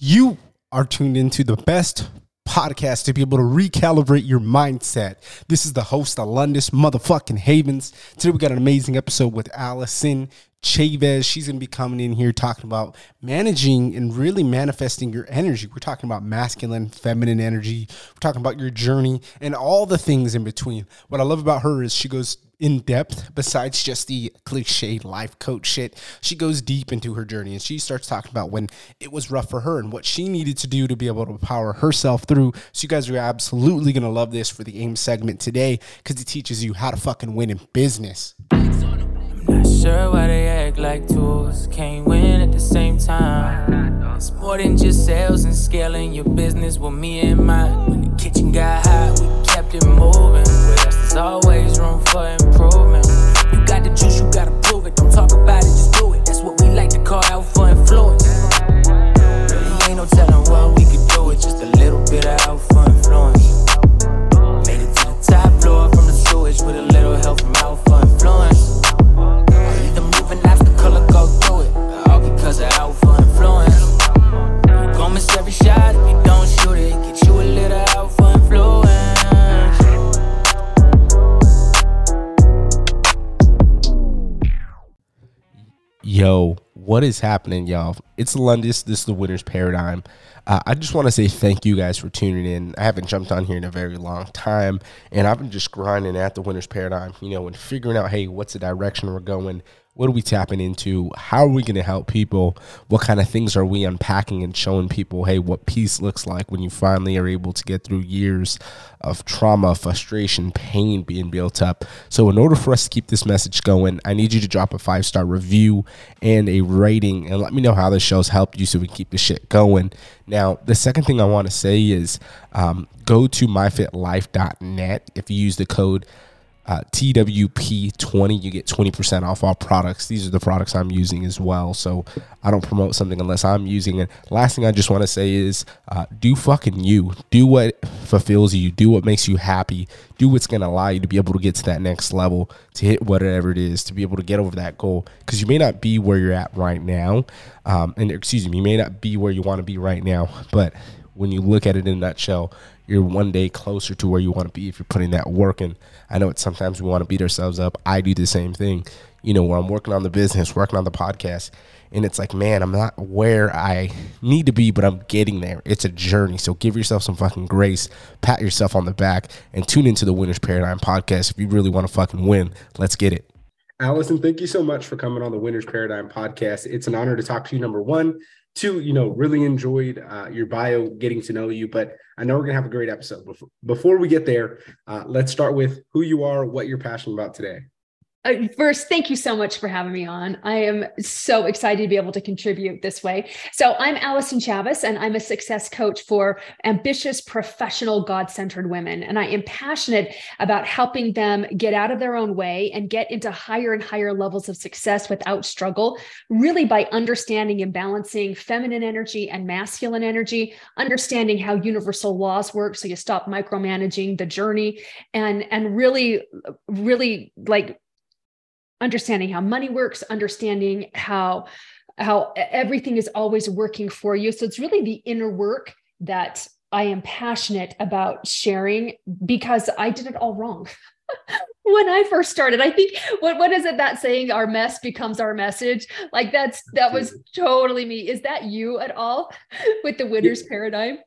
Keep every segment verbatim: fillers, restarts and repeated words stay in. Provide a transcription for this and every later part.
You are tuned into the best podcast to be able to recalibrate your mindset. This is the host, Alundis motherfucking Havens. Today we got an amazing episode with Allyson Chavez. She's going to be coming in here talking about managing and really manifesting your energy. We're talking about masculine, feminine energy. We're talking about your journey and all the things in between. What I love about her is she goes in depth, besides just the cliche life coach shit. She goes deep into her journey and she starts talking about when it was rough for her and what she needed to do to be able to power herself through. So you guys are absolutely going to love this for the AIM segment today because it teaches you how to fucking win in business. I'm not sure why they act like tools, can't win at the same time. It's more than just sales and scaling your business with me in mind. When the kitchen got hot, we kept it moving. There's always room for improvement. You got the juice, you gotta prove it. Don't talk about it, just do it. That's what we like to call alpha influence. Really ain't no telling what we could do. It's just a little bit of alpha influence. Made it to the top floor from the sewage with a little help from alpha influence. Or either moving obstacle or go through it, all because of alpha influence. You gon' miss every shot if you don't shoot it. Get you a little alpha influence. Yo, what is happening, y'all? It's Alundis. This is the Winner's Paradigm. Uh, I just want to say thank you guys for tuning in. I haven't jumped on here in a very long time, and I've been just grinding at the Winner's Paradigm, you know, and figuring out, hey, what's the direction we're going? What are we tapping into? How are we going to help people? What kind of things are we unpacking and showing people, hey, what peace looks like when you finally are able to get through years of trauma, frustration, pain being built up? So in order for us to keep this message going, I need you to drop a five-star review and a rating and let me know how this show's helped you so we can keep this shit going. Now, the second thing I want to say is um, go to my fit life dot net. If you use the code Uh, T W P twenty, you get twenty percent off all products. These are the products I'm using as well, so I don't promote something unless I'm using it. Last thing I just want to say is uh, do fucking you. Do what fulfills you. Do what makes you happy. Do what's going to allow you to be able to get to that next level, to hit whatever it is, to be able to get over that goal, because you may not be where you're at right now, um, and excuse me, you may not be where you want to be right now, but when you look at it in a nutshell, you're one day closer to where you want to be if you're putting that work in. I know it's sometimes we want to beat ourselves up. I do the same thing, you know, where I'm working on the business, working on the podcast, and it's like, man, I'm not where I need to be, but I'm getting there. It's a journey. So give yourself some fucking grace, pat yourself on the back, and tune into the Winner's Paradigm podcast if you really want to fucking win. Let's get it. Allyson, thank you so much for coming on the Winner's Paradigm podcast. It's an honor to talk to you, number one. Two, you know, really enjoyed uh, your bio, getting to know you, but I know we're going to have a great episode. Before, before we get there, uh, let's start with who you are, what you're passionate about today. Uh, first, thank you so much for having me on. I am so excited to be able to contribute this way. So I'm Allyson Chavez, and I'm a success coach for ambitious, professional, God-centered women. And I am passionate about helping them get out of their own way and get into higher and higher levels of success without struggle, really by understanding and balancing feminine energy and masculine energy, understanding how universal laws work so you stop micromanaging the journey, and, and really, really like understanding how money works, understanding how, how everything is always working for you. So it's really the inner work that I am passionate about sharing because I did it all wrong. When I first started, I think, what, what is it that saying, our mess becomes our message? Like that's, that was totally me. Is that you at all with the Winner's yeah. Paradigm?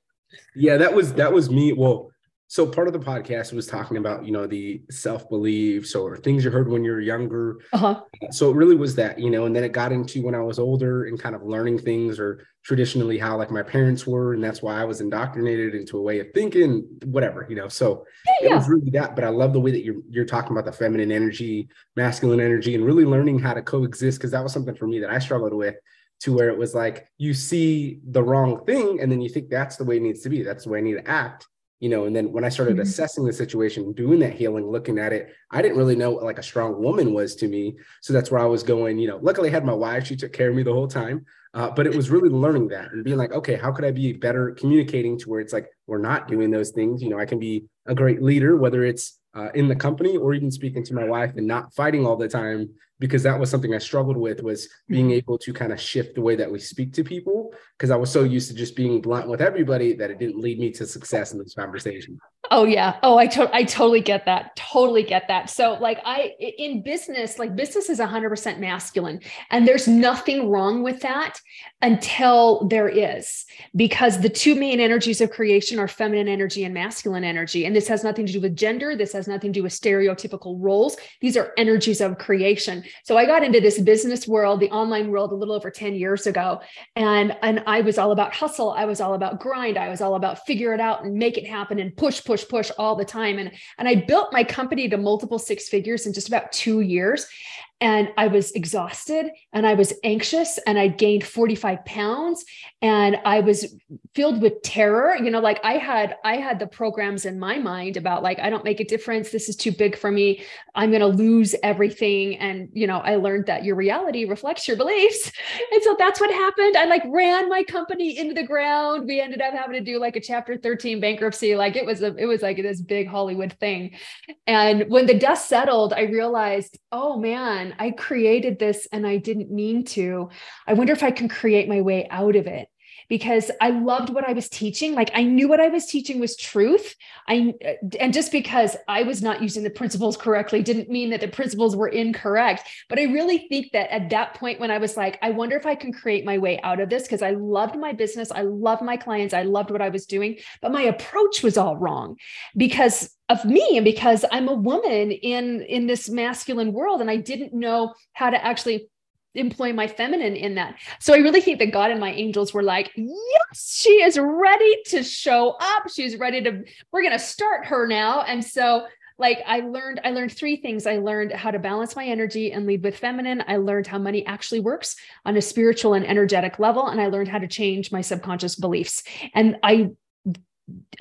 Yeah, that was, that was me. Well, so part of the podcast was talking about, you know, the self-beliefs or things you heard when you were younger. Uh-huh. So it really was that, you know, and then it got into when I was older and kind of learning things or traditionally how like my parents were. And that's why I was indoctrinated into a way of thinking, whatever, you know, so yeah, yeah. It was really that. But I love the way that you're, you're talking about the feminine energy, masculine energy, and really learning how to coexist, because that was something for me that I struggled with, to where it was like you see the wrong thing and then you think that's the way it needs to be. That's the way I need to act. You know, and then when I started mm-hmm. assessing the situation, doing that healing, looking at it, I didn't really know what like a strong woman was to me. So that's where I was going, you know, luckily I had my wife, she took care of me the whole time. Uh, but it was really learning that and being like, okay, how could I be better communicating to where it's like, we're not doing those things. You know, I can be a great leader, whether it's uh, in the company, or even speaking to my wife and not fighting all the time, because that was something I struggled with, was being able to kind of shift the way that we speak to people, because I was so used to just being blunt with everybody that it didn't lead me to success in this conversation. Oh yeah. Oh, I, to- I totally get that. Totally get that. So like I, in business, like business is one hundred percent masculine, and there's nothing wrong with that until there is, because the two main energies of creation are feminine energy and masculine energy. And this has nothing to do with gender. This has nothing to do with stereotypical roles. These are energies of creation. So I got into this business world, the online world, a little over ten years ago. And, and I was all about hustle. I was all about grind. I was all about figure it out and make it happen and push, push, push all the time. And, and I built my company to multiple six figures in just about two years. And I was exhausted and I was anxious and I gained forty-five pounds and I was filled with terror. You know, like I had, I had the programs in my mind about like, I don't make a difference. This is too big for me. I'm going to lose everything. And, you know, I learned that your reality reflects your beliefs. And so that's what happened. I like ran my company into the ground. We ended up having to do like a chapter thirteen bankruptcy. Like it was, a, it was like this big Hollywood thing. And when the dust settled, I realized, oh man, I created this and I didn't mean to. I wonder if I can create my way out of it, because I loved what I was teaching. Like I knew what I was teaching was truth. I, and just because I was not using the principles correctly didn't mean that the principles were incorrect. But I really think that at that point when I was like, I wonder if I can create my way out of this, because I loved my business. I loved my clients. I loved what I was doing, but my approach was all wrong because of me and because I'm a woman in, in this masculine world. And I didn't know how to actually employ my feminine in that. So I really think that God and my angels were like, yes, she is ready to show up. She's ready to, we're going to start her now. And so like I learned, I learned three things. I learned how to balance my energy and lead with feminine. I learned how money actually works on a spiritual and energetic level. And I learned how to change my subconscious beliefs. And I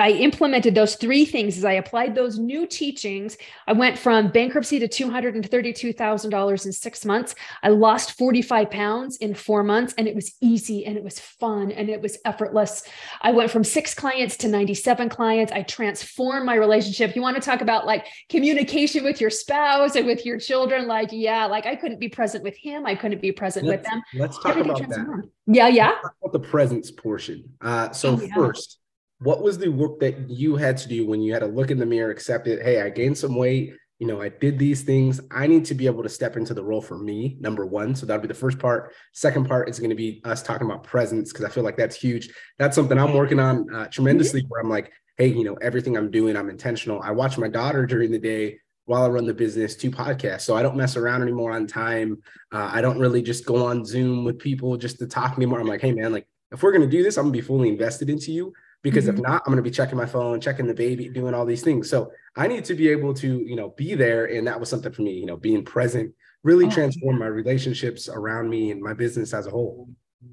I implemented those three things as I applied those new teachings. I went from bankruptcy to two hundred thirty-two thousand dollars in six months. I lost forty-five pounds in four months, and it was easy and it was fun and it was effortless. I went from six clients to ninety-seven clients. I transformed my relationship. You want to talk about like communication with your spouse and with your children? Like, yeah, like I couldn't be present with him. I couldn't be present let's, with them. Let's talk Everything about that. Yeah, yeah. Let's talk about the presence portion. Uh, so oh, yeah. First, what was the work that you had to do when you had to look in the mirror, accept it? Hey, I gained some weight. You know, I did these things. I need to be able to step into the role for me, number one. So that'll be the first part. Second part is going to be us talking about presence, because I feel like that's huge. That's something I'm working on uh, tremendously, where I'm like, hey, you know, everything I'm doing, I'm intentional. I watch my daughter during the day while I run the business, two podcasts. So I don't mess around anymore on time. Uh, I don't really just go on Zoom with people just to talk anymore. I'm like, hey, man, like if we're going to do this, I'm going to be fully invested into you. Because if not, I'm going to be checking my phone, checking the baby, doing all these things. So I need to be able to, you know, be there. And that was something for me, you know, being present really oh, transformed yeah. my relationships around me and my business as a whole.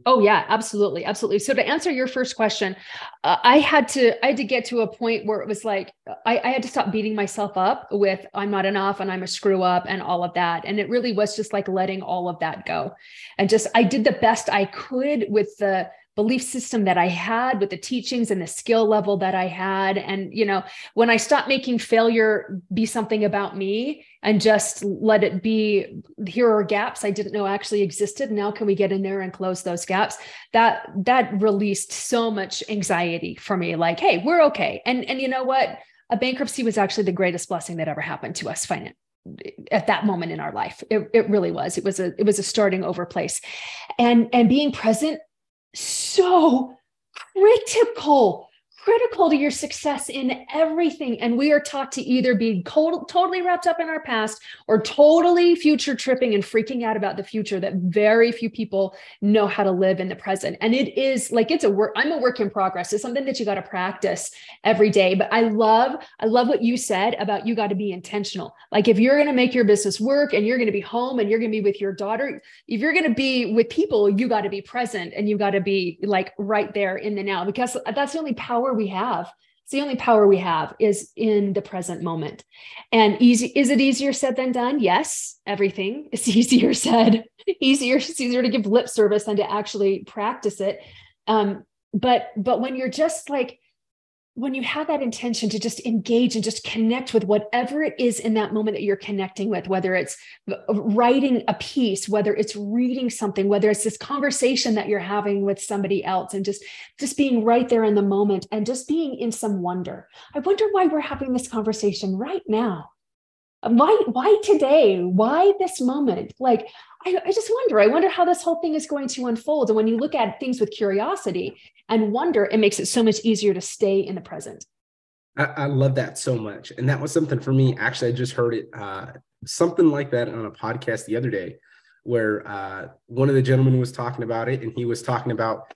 Oh yeah, absolutely. Absolutely. So to answer your first question, uh, I had to, I had to get to a point where it was like, I, I had to stop beating myself up with I'm not enough and I'm a screw up and all of that. And it really was just like letting all of that go. And just, I did the best I could with the belief system that I had, with the teachings and the skill level that I had. And, you know, when I stopped making failure be something about me and just let it be, here are gaps I didn't know actually existed. Now can we get in there and close those gaps? That, that released so much anxiety for me. Like, hey, we're okay. And, and you know what? A bankruptcy was actually the greatest blessing that ever happened to us financially. At that moment in our life. It, it really was. It was a, it was a starting over place, and, and being present, so critical, critical to your success in everything. And we are taught to either be co- totally wrapped up in our past or totally future tripping and freaking out about the future, that very few people know how to live in the present. And it is like, it's a work, I'm a work in progress. It's something that you got to practice every day. But I love, I love what you said about you got to be intentional. Like if you're going to make your business work and you're going to be home and you're going to be with your daughter, if you're going to be with people, you got to be present and you got to be like right there in the now, because that's the only power we have. It's the only power we have is in the present moment. And easy, is it easier said than done? Yes, everything is easier said, easier, it's easier to give lip service than to actually practice it. Um, but, but when you're just like when you have that intention to just engage and just connect with whatever it is in that moment that you're connecting with, whether it's writing a piece, whether it's reading something, whether it's this conversation that you're having with somebody else, and just, just being right there in the moment and just being in some wonder. I wonder why we're having this conversation right now. Why, why today? Why this moment? Like, I, I just wonder, I wonder how this whole thing is going to unfold. And when you look at things with curiosity and wonder, it makes it so much easier to stay in the present. I, I love that so much. And that was something for me. Actually, I just heard it, uh, something like that on a podcast the other day where uh, one of the gentlemen was talking about it, and he was talking about,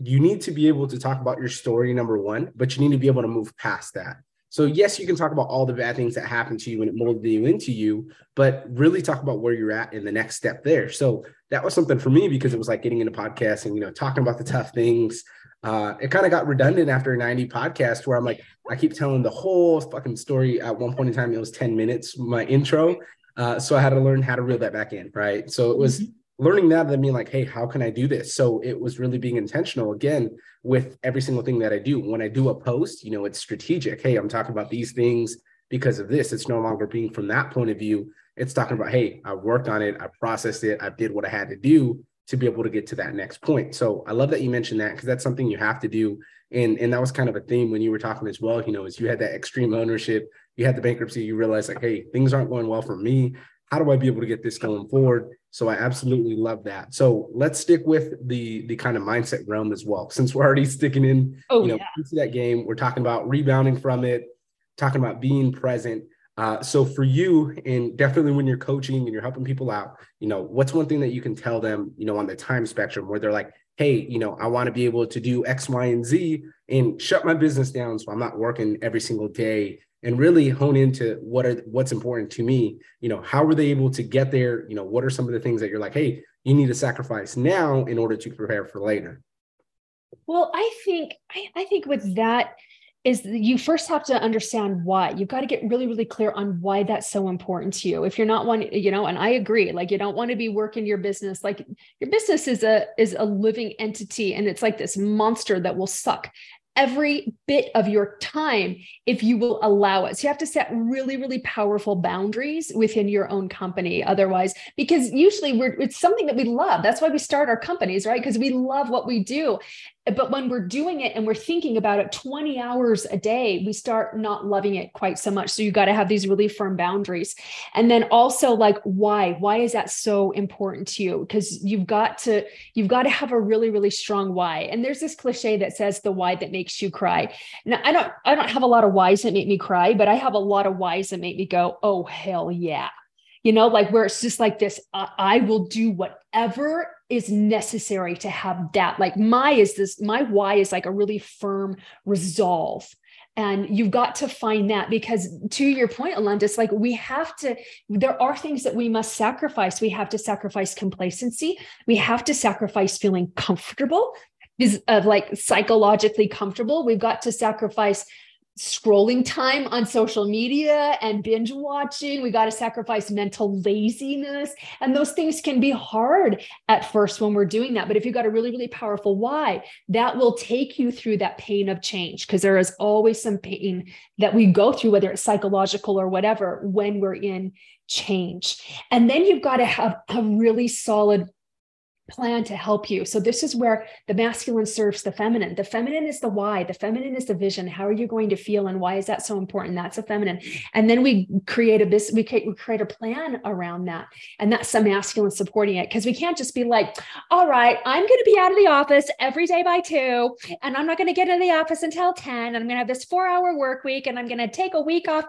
you need to be able to talk about your story, number one, but you need to be able to move past that. So yes, you can talk about all the bad things that happened to you and it molded you into you, but really talk about where you're at in the next step there. So that was something for me, because it was like getting into podcasts and, you know, talking about the tough things. Uh, it kind of got redundant after ninety podcasts where I'm like, I keep telling the whole fucking story. At one point in time, it was ten minutes, my intro. Uh, so I had to learn how to reel that back in, right? So it was mm-hmm. learning that and being like, hey, how can I do this? So it was really being intentional again with every single thing that I do. When I do a post, you know, it's strategic. Hey, I'm talking about these things because of this. It's no longer being from that point of view. It's talking about, hey, I worked on it. I processed it. I did what I had to do to be able to get to that next point. So I love that you mentioned that, because that's something you have to do. And, and that was kind of a theme when you were talking as well, you know, is you had that extreme ownership, you had the bankruptcy, you realized like, hey, things aren't going well for me. How do I be able to get this going forward? So I absolutely love that. So let's stick with the, the kind of mindset realm as well, since we're already sticking in oh, you know, yeah. into that game. We're talking about rebounding from it, talking about being present. Uh, so for you, and definitely when you're coaching and you're helping people out, you know, what's one thing that you can tell them, you know, on the time spectrum where they're like, hey, you know, I want to be able to do X, Y, and Z and shut my business down so I'm not working every single day, and really hone into what are what's important to me. You know, how were they able to get there? You know, what are some of the things that you're like, hey, you need to sacrifice now in order to prepare for later? Well, I think, I, I think with that is you first have to understand why. You've got to get really, really clear on why that's so important to you. If you're not one, you know, and I agree, like you don't want to be working your business. Like your business is a, is a living entity, and it's like this monster that will suck every bit of your time if you will allow it. So you have to set really, really powerful boundaries within your own company. Otherwise, because usually we're, it's something that we love. That's why we start our companies, right? Because we love what we do. But when we're doing it and we're thinking about it twenty hours a day, we start not loving it quite so much. So you got to have these really firm boundaries. And then also like, why, why is that so important to you? Because you've got to, you've got to have a really, really strong why. And there's this cliche that says the why that makes you cry. Now I don't, I don't have a lot of whys that make me cry, but I have a lot of whys that make me go, oh, hell yeah. You know, like where it's just like this, uh, I will do whatever is necessary to have that. Like my is this, my why is like a really firm resolve. And you've got to find that, because to your point, Alunda, it's like we have to, there are things that we must sacrifice. We have to sacrifice complacency. We have to sacrifice feeling comfortable, is of like psychologically comfortable. We've got to sacrifice scrolling time on social media and binge watching. We got to sacrifice mental laziness. And those things can be hard at first when we're doing that. But if you've got a really, really powerful why, that will take you through that pain of change, because there is always some pain that we go through, whether it's psychological or whatever, when we're in change. And then you've got to have a really solid plan to help you. So this is where the masculine serves the feminine. The feminine is the why. The feminine is the vision. How are you going to feel? And why is that so important? That's a feminine. And then we create a business, we create, we create a plan around that. And that's the masculine supporting it. Cause we can't just be like, all right, I'm going to be out of the office every day by two, and I'm not going to get in the office until ten. And I'm going to have this four hour work week, and I'm going to take a week off.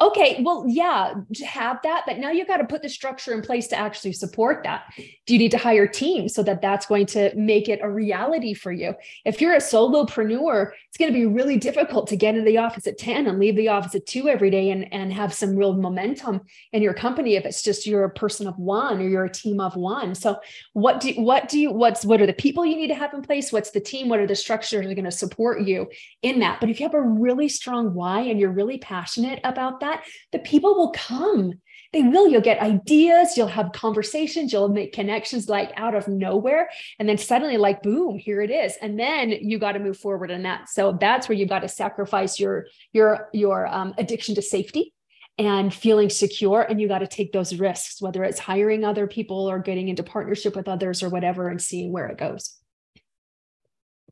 Okay. Well, yeah, have that. But now you've got to put the structure in place to actually support that. Do you need to hire teams so that that's going to make it a reality for you? If you're a solopreneur, it's going to be really difficult to get into the office at ten and leave the office at two every day and, and have some real momentum in your company. If it's just you're a person of one or you're a team of one. So what do, what do you, what's, what are the people you need to have in place? What's the team? What are the structures that are going to support you in that? But if you have a really strong why and you're really passionate about that, the people will come. They will. You'll get ideas. You'll have conversations. You'll make connections like out of nowhere. And then suddenly, like, boom, here it is. And then you got to move forward in that. So that's where you've got to sacrifice your, your, your um, addiction to safety and feeling secure. And you got to take those risks, whether it's hiring other people or getting into partnership with others or whatever, and seeing where it goes.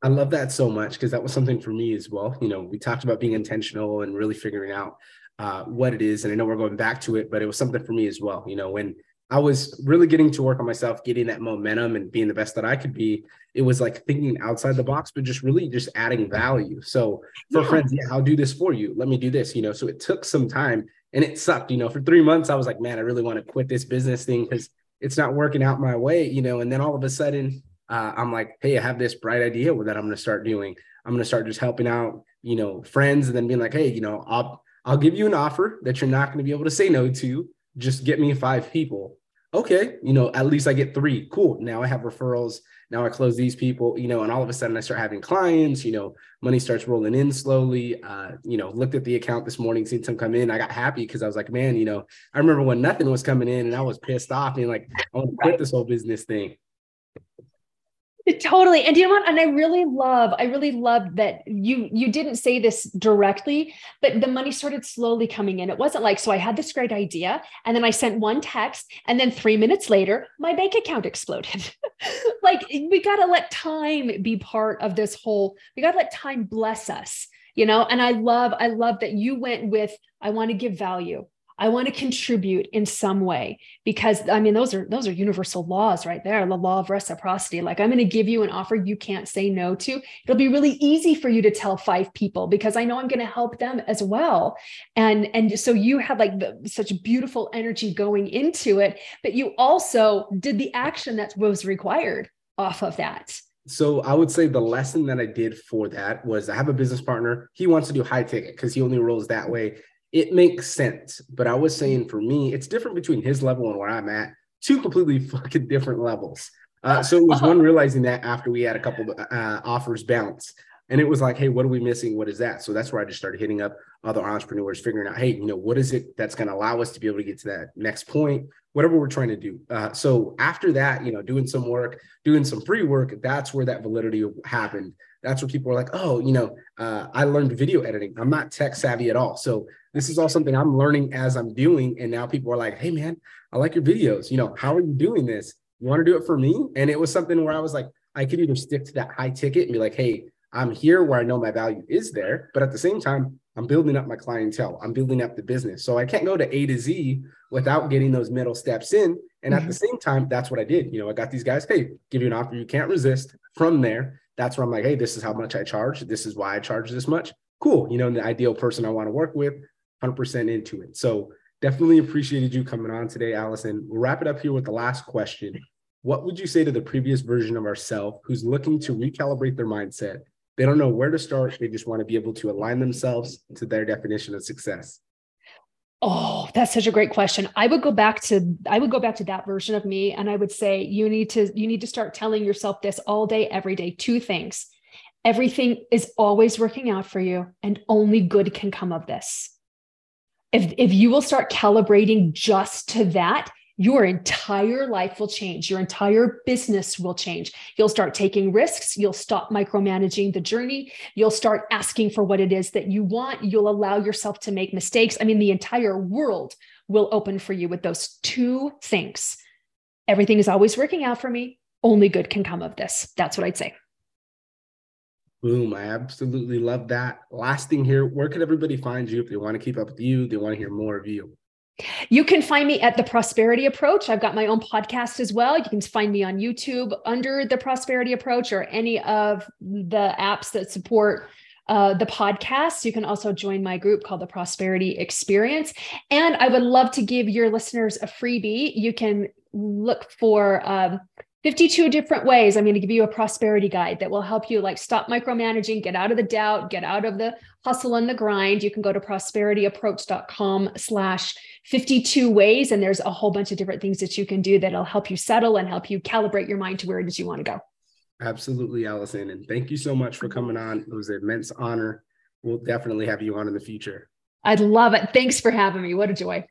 I love that so much, because that was something for me as well. You know, we talked about being intentional and really figuring out uh, what it is. And I know we're going back to it, but it was something for me as well. You know, when I was really getting to work on myself, getting that momentum and being the best that I could be, it was like thinking outside the box, but just really just adding value. So for yeah. friends, yeah, I'll do this for you. Let me do this, you know, so it took some time and it sucked, you know, for three months, I was like, man, I really want to quit this business thing because it's not working out my way, you know, and then all of a sudden, Uh, I'm like, hey, I have this bright idea that I'm going to start doing. I'm going to start just helping out, you know, friends, and then being like, hey, you know, I'll, I'll give you an offer that you're not going to be able to say no to. Just get me five people. Okay. You know, at least I get three. Cool. Now I have referrals. Now I close these people, you know, and all of a sudden I start having clients, you know, money starts rolling in slowly. Uh, you know, looked at the account this morning, seen some come in. I got happy because I was like, man, you know, I remember when nothing was coming in and I was pissed off and like, I want to quit this whole business thing. Totally. And you know what? And I really love, I really love that you, you didn't say this directly, but the money started slowly coming in. It wasn't like, so I had this great idea and then I sent one text and then three minutes later, my bank account exploded. Like, we got to let time be part of this whole, we got to let time bless us, you know? And I love, I love that you went with, I want to give value. I want to contribute in some way, because I mean, those are, those are universal laws right there. The law of reciprocity. Like, I'm going to give you an offer you can't say no to. It'll be really easy for you to tell five people because I know I'm going to help them as well. And, and so you had like the, such beautiful energy going into it, but you also did the action that was required off of that. So I would say the lesson that I did for that was, I have a business partner. He wants to do high ticket because he only rolls that way. It makes sense. But I was saying, for me, it's different between his level and where I'm at. Two completely fucking different levels. Uh, so it was one realizing that after we had a couple of uh, offers bounce, and it was like, hey, what are we missing? What is that? So that's where I just started hitting up other entrepreneurs, figuring out, hey, you know, what is it that's going to allow us to be able to get to that next point, whatever we're trying to do. Uh, so after that, you know, doing some work, doing some free work, that's where that validity happened. That's where people are like, oh, you know, uh, I learned video editing. I'm not tech savvy at all. So this is all something I'm learning as I'm doing. And now people are like, hey, man, I like your videos. You know, how are you doing this? You want to do it for me? And it was something where I was like, I could either stick to that high ticket and be like, hey, I'm here where I know my value is there. But at the same time, I'm building up my clientele. I'm building up the business. So I can't go to A to Z without getting those middle steps in. And at the same time, that's what I did. You know, I got these guys, hey, give you an offer you can't resist. From there, that's where I'm like, hey, this is how much I charge. This is why I charge this much. Cool. You know, the ideal person I want to work with, one hundred percent into it. So definitely appreciated you coming on today, Allyson. We'll wrap it up here with the last question. What would you say to the previous version of ourselves who's looking to recalibrate their mindset? They don't know where to start. They just want to be able to align themselves to their definition of success. Oh, that's such a great question. I would go back to, I would go back to that version of me. And I would say, you need to, you need to start telling yourself this all day, every day, two things. Everything is always working out for you, and only good can come of this. If, if you will start calibrating just to that, your entire life will change. Your entire business will change. You'll start taking risks. You'll stop micromanaging the journey. You'll start asking for what it is that you want. You'll allow yourself to make mistakes. I mean, the entire world will open for you with those two things. Everything is always working out for me. Only good can come of this. That's what I'd say. Boom. I absolutely love that. Last thing here, where could everybody find you if they want to keep up with you? They want to hear more of you. You can find me at The Prosperity Approach. I've got my own podcast as well. You can find me on YouTube under The Prosperity Approach, or any of the apps that support uh, the podcast. You can also join my group called The Prosperity Experience. And I would love to give your listeners a freebie. You can look for um, fifty-two different ways. I'm going to give you a prosperity guide that will help you like stop micromanaging, get out of the doubt, get out of the hustle and the grind. You can go to prosperityapproach dot com slash fifty-two ways. And there's a whole bunch of different things that you can do that'll help you settle and help you calibrate your mind to where it is you want to go. Absolutely, Allyson. And thank you so much for coming on. It was an immense honor. We'll definitely have you on in the future. I'd love it. Thanks for having me. What a joy.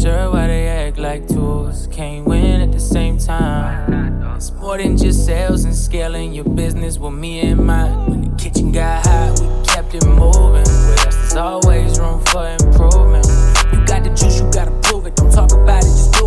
sure why they act like tools. Can't win at the same time. It's more than just sales and scaling your business with me in mind. When the kitchen got hot, we kept it moving. With us, there's always room for improvement. You got the juice, you gotta prove it. Don't talk about it, just